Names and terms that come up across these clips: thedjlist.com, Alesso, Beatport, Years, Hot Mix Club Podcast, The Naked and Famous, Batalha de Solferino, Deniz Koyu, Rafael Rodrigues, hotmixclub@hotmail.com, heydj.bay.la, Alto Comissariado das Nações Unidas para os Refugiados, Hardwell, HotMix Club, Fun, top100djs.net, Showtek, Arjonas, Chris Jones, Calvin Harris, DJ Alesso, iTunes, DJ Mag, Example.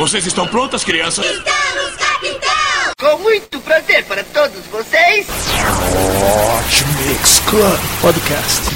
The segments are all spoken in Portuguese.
Vocês estão prontas, crianças? Estamos, capitão! Com muito prazer para todos vocês! Hot Mix Club Podcast.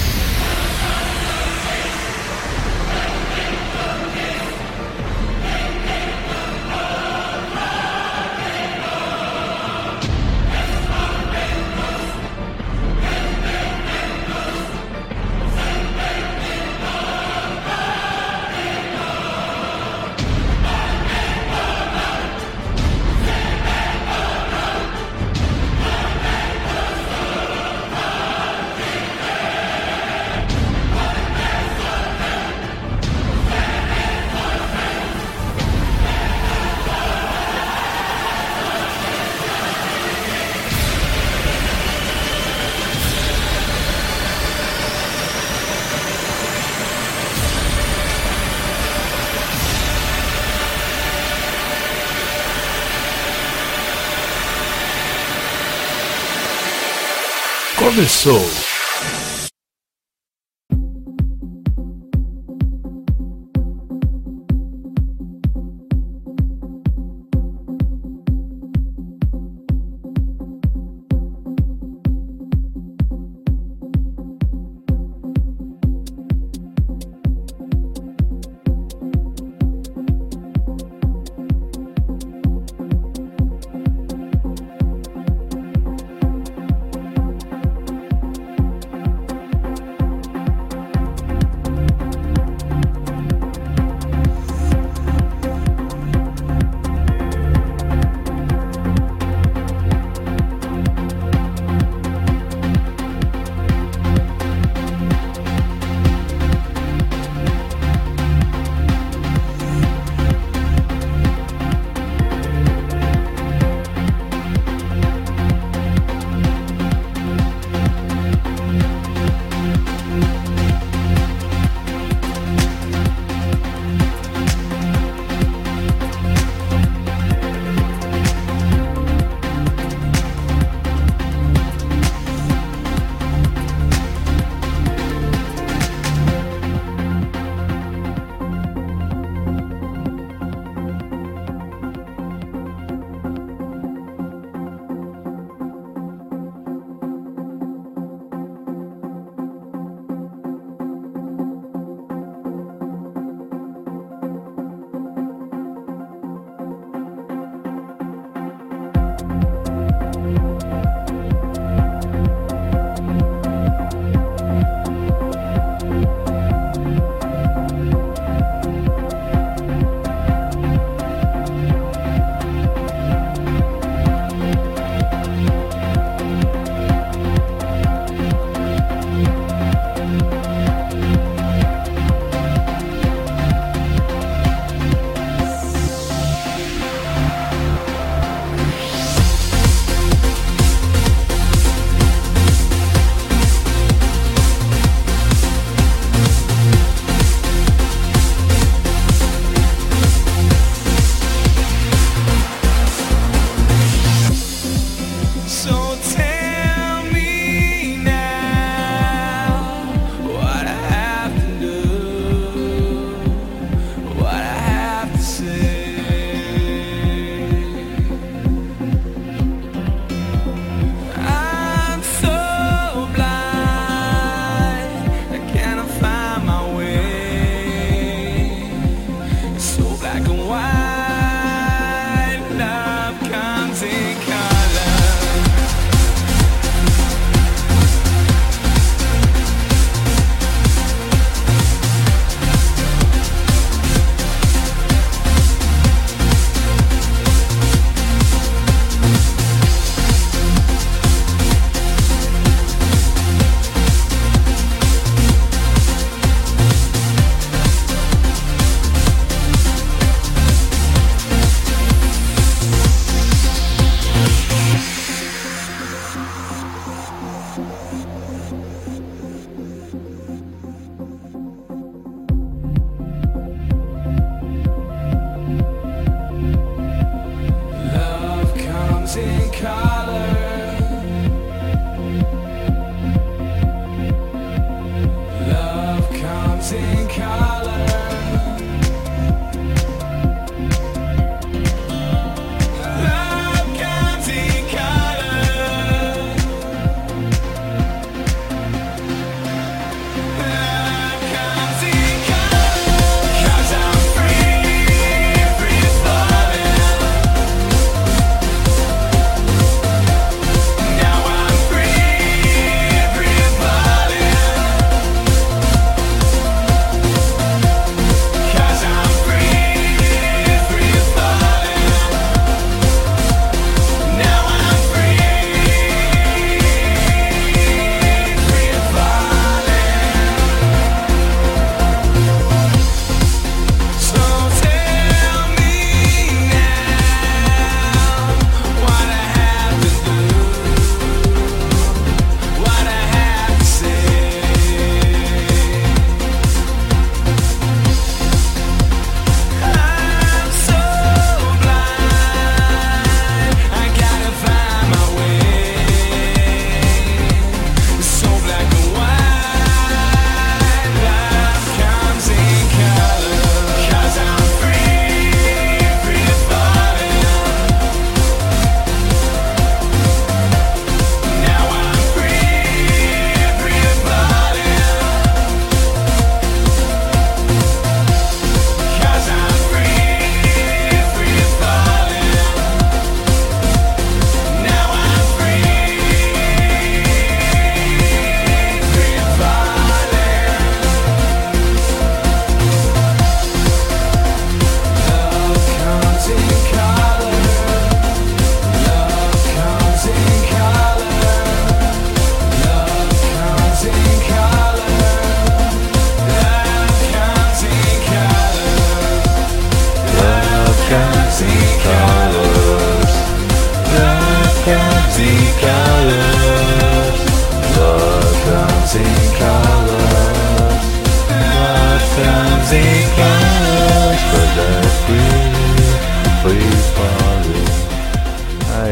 Começou.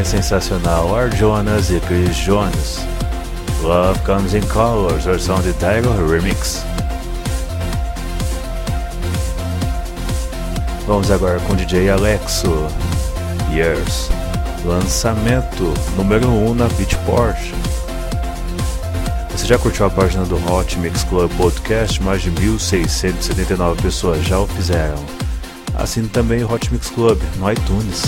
Sensacional, Arjonas e Chris Jones. Love Comes in Colors, versão de Tiger Remix. Vamos agora com o DJ Alesso, Years, lançamento número 1 na Beatport. Você já curtiu a página do Hot Mix Club Podcast? Mais de 1.679 pessoas já o fizeram. Assine também o Hot Mix Club no iTunes.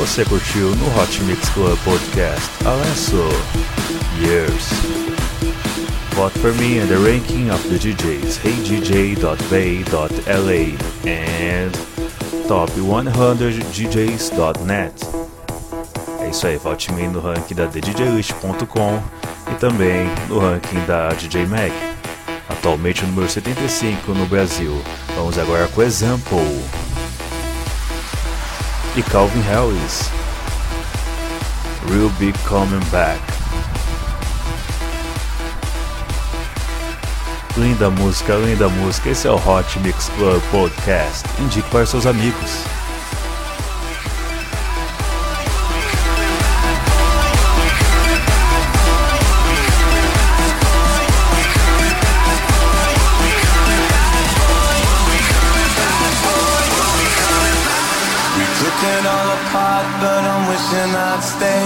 Você curtiu no Hot Mix Club Podcast Alesso, Years. Vote for me in the ranking of the DJs, heydj.bay.la and top100djs.net. É isso aí, vote em mim no ranking da thedjlist.com e também no ranking da DJ Mag, atualmente o número 75 no Brasil. Vamos agora com o Example e Calvin Harris, We'll Be Coming Back. Linda música, linda música. Esse é o Hot Mix Club Podcast. Indique para seus amigos. But I'm wishing I'd stay.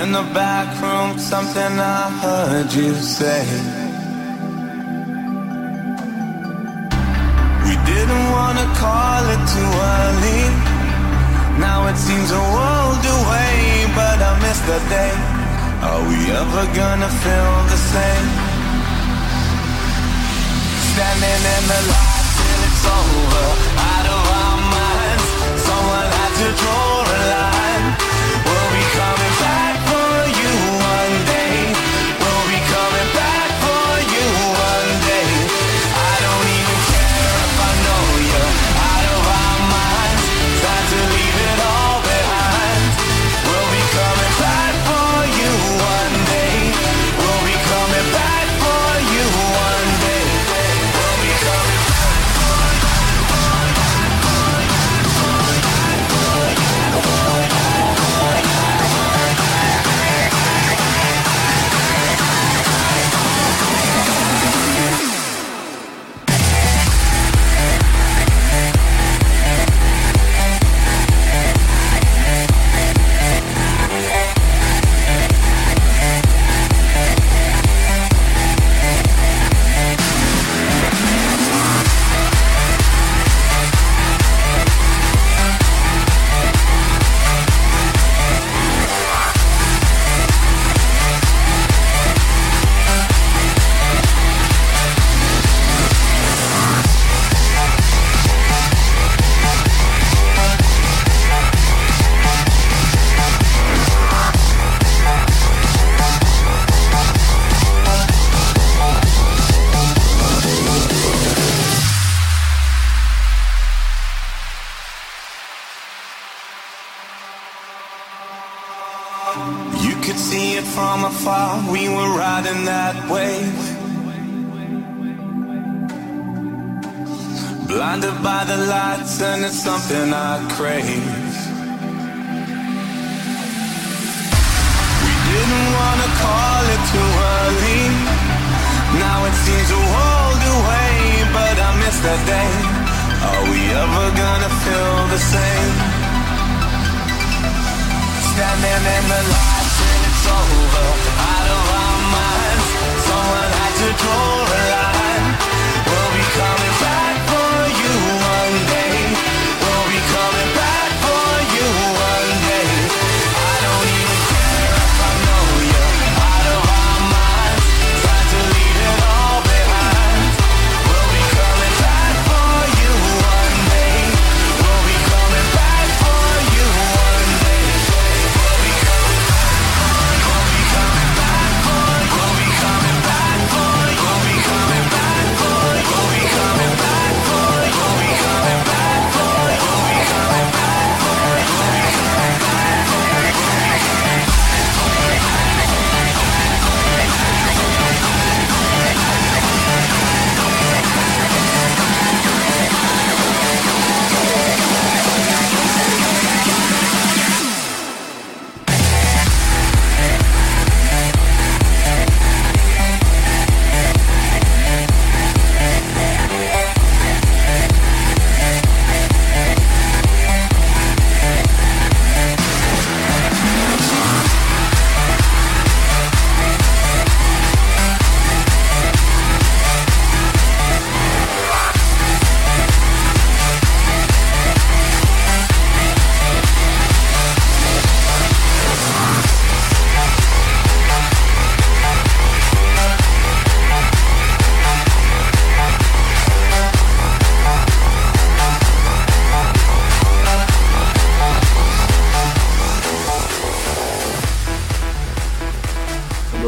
In the back room, something I heard you say. We didn't want to call it too early. Now it seems a world away, but I miss the day. Are we ever gonna feel the same? Standing in the light till it's over, out of our minds. Someone had to draw a line. We'll be coming back for you one day. We'll be coming back for you one day. I don't even care if I know you're out of our minds. Time to leave it all behind. We'll be coming back for you one day. We'll be coming back for you one day. From afar, we were riding that wave, blinded by the lights, and it's something I crave. We didn't want to call it too early. Now it seems a world away, but I miss that day. Are we ever gonna feel the same? Standing in the light, over, out of our minds. Someone had to draw a line. We'll be coming back for you one day. We'll be coming back for you one day. I don't even care if I know you're out of our minds. Time to leave it all behind. We'll be coming back for you one day. We'll be coming back for you one day. We'll be coming back.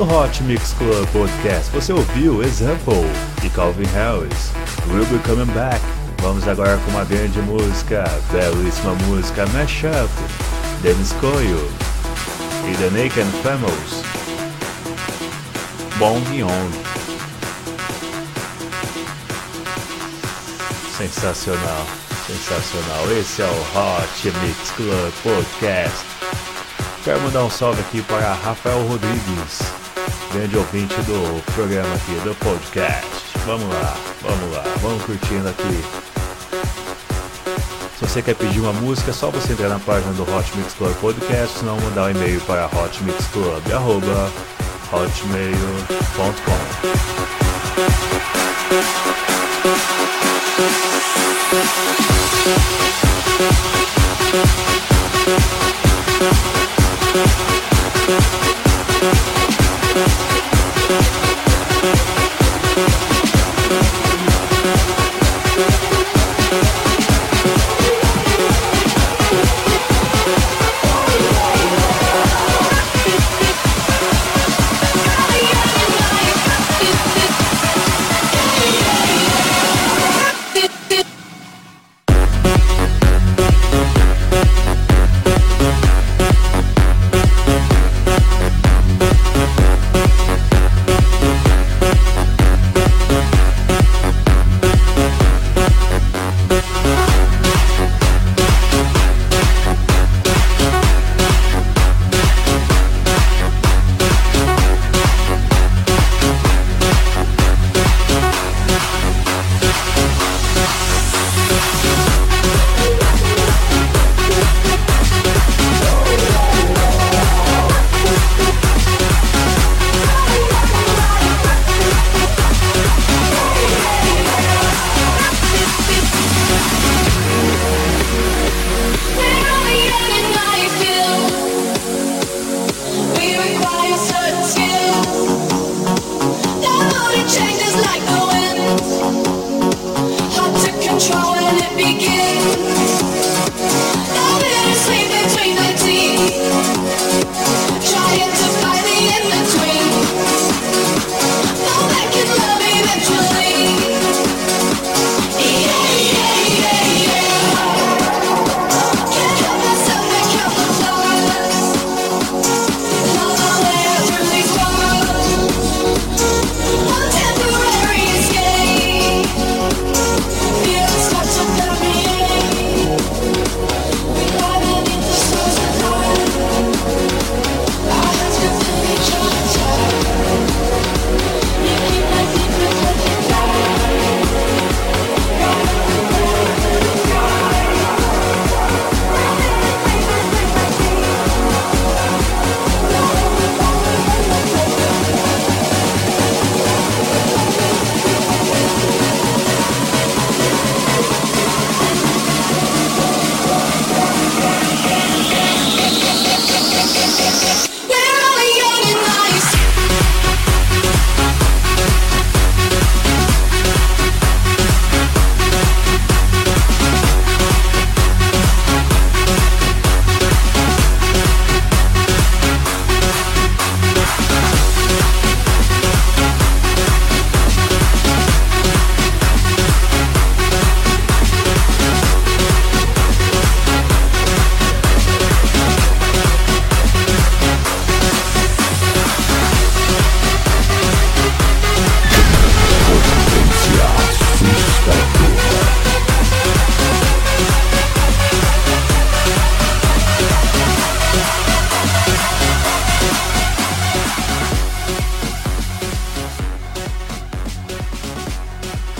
Hot Mix Club Podcast, você ouviu Example e Calvin Harris, We'll Be Coming Back. Vamos agora com uma grande música, belíssima música, Mashup, Deniz Koyu e The Naked and Famous, Bong Yong. Sensacional, sensacional. Esse é o Hot Mix Club Podcast. Quero mandar um salve aqui para Rafael Rodrigues, grande ouvinte do programa aqui, do podcast. Vamos lá, vamos curtindo aqui. Se você quer pedir uma música, é só você entrar na página do Hot Mix Club Podcast, senão mandar um e-mail para hotmixclub@hotmail.com.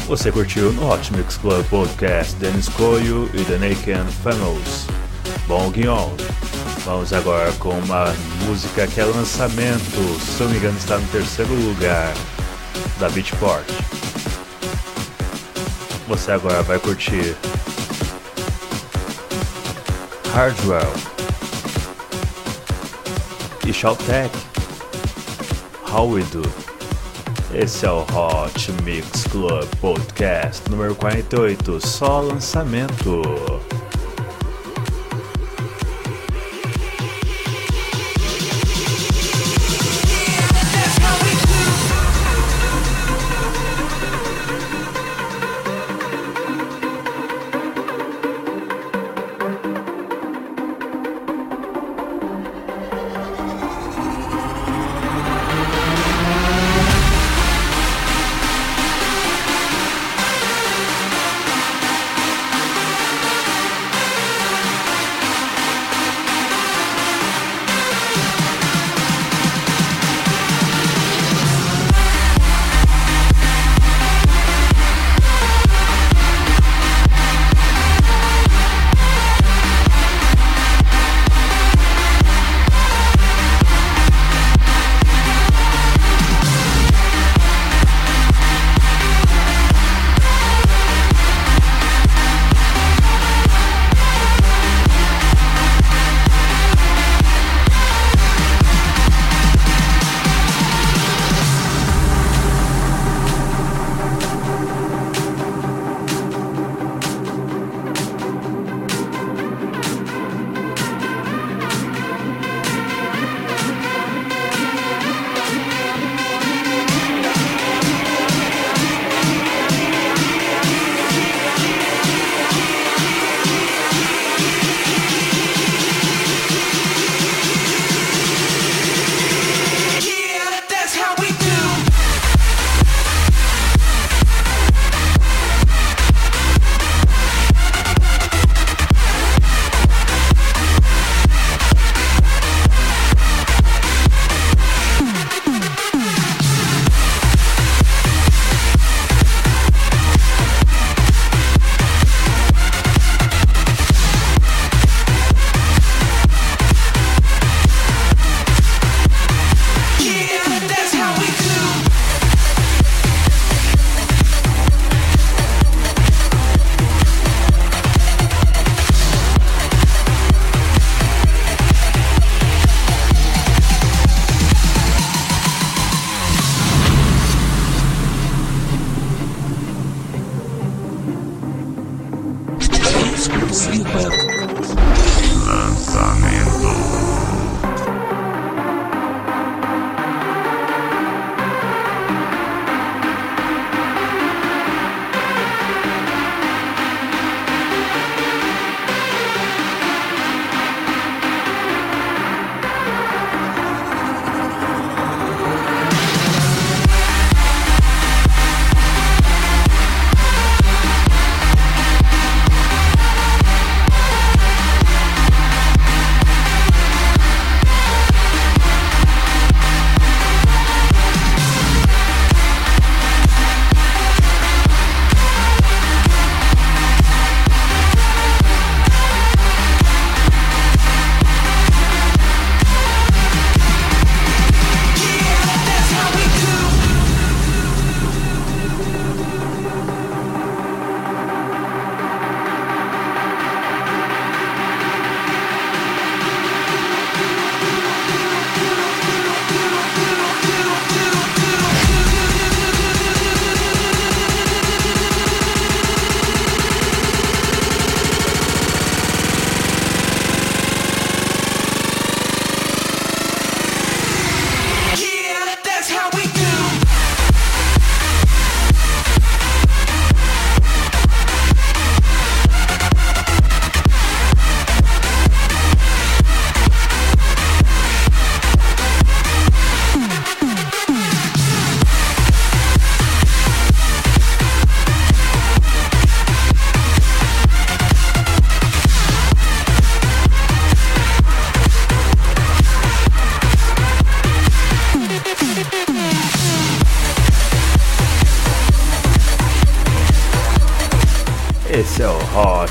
Você curtiu no Hot Mix Club Podcast Deniz Koyu e The Naked and Famous. Bom, Guion, vamos agora com uma música que é lançamento, se não me engano está no 3º lugar, da Beatport. Você agora vai curtir Hardwell e Showtek, How We Do. Esse é o Hot Mix Club Podcast número 48, só lançamento.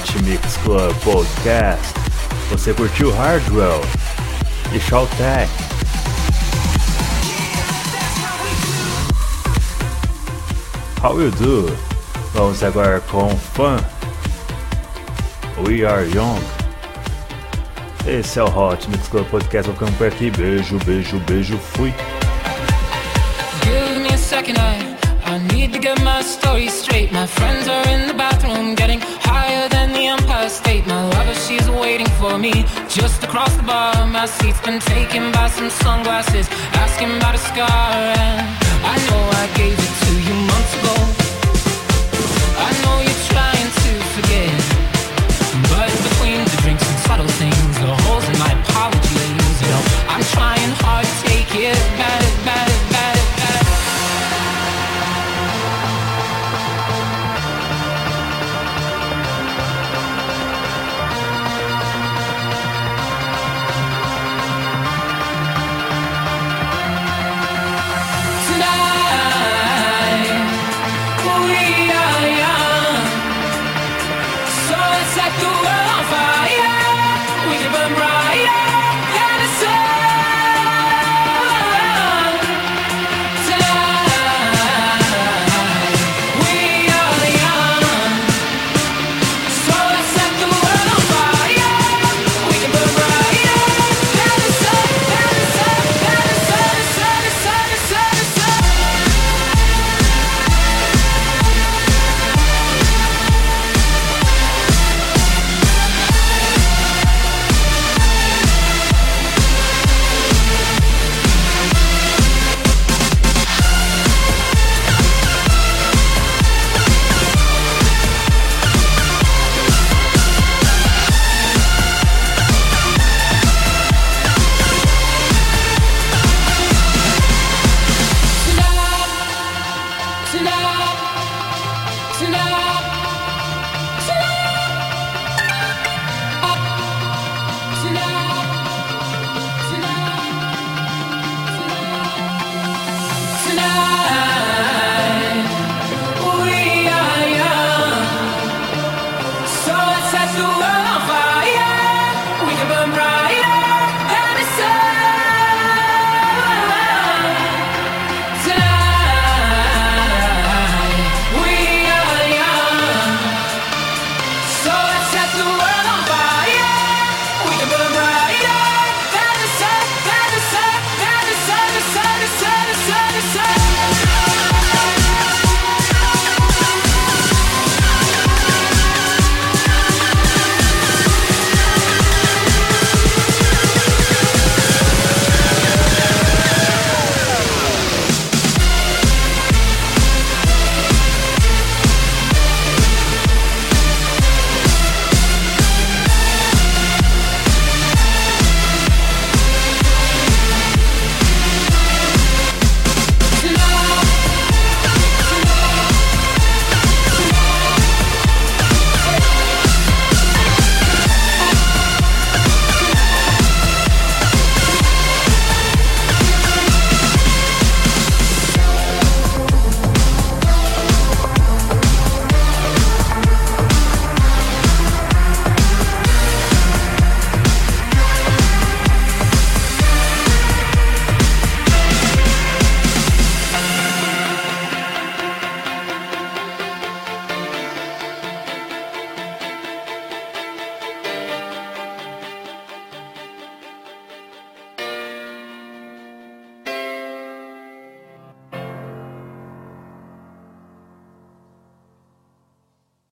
Hot Mix Club Podcast. Você curtiu Hardwell e Showtek. How You Do? Vamos agora com Fun, We Are Young. Esse é o Hot Mix Club Podcast. Vou ficando por aqui. Beijo, beijo, beijo. Fui. Give me a second, I need to get my story straight. My friends are in the bathroom getting higher than the Empire State. My lover, she's waiting for me just across the bar. My seat's been taken by some sunglasses asking about a scar, and I know I gave it to you months ago.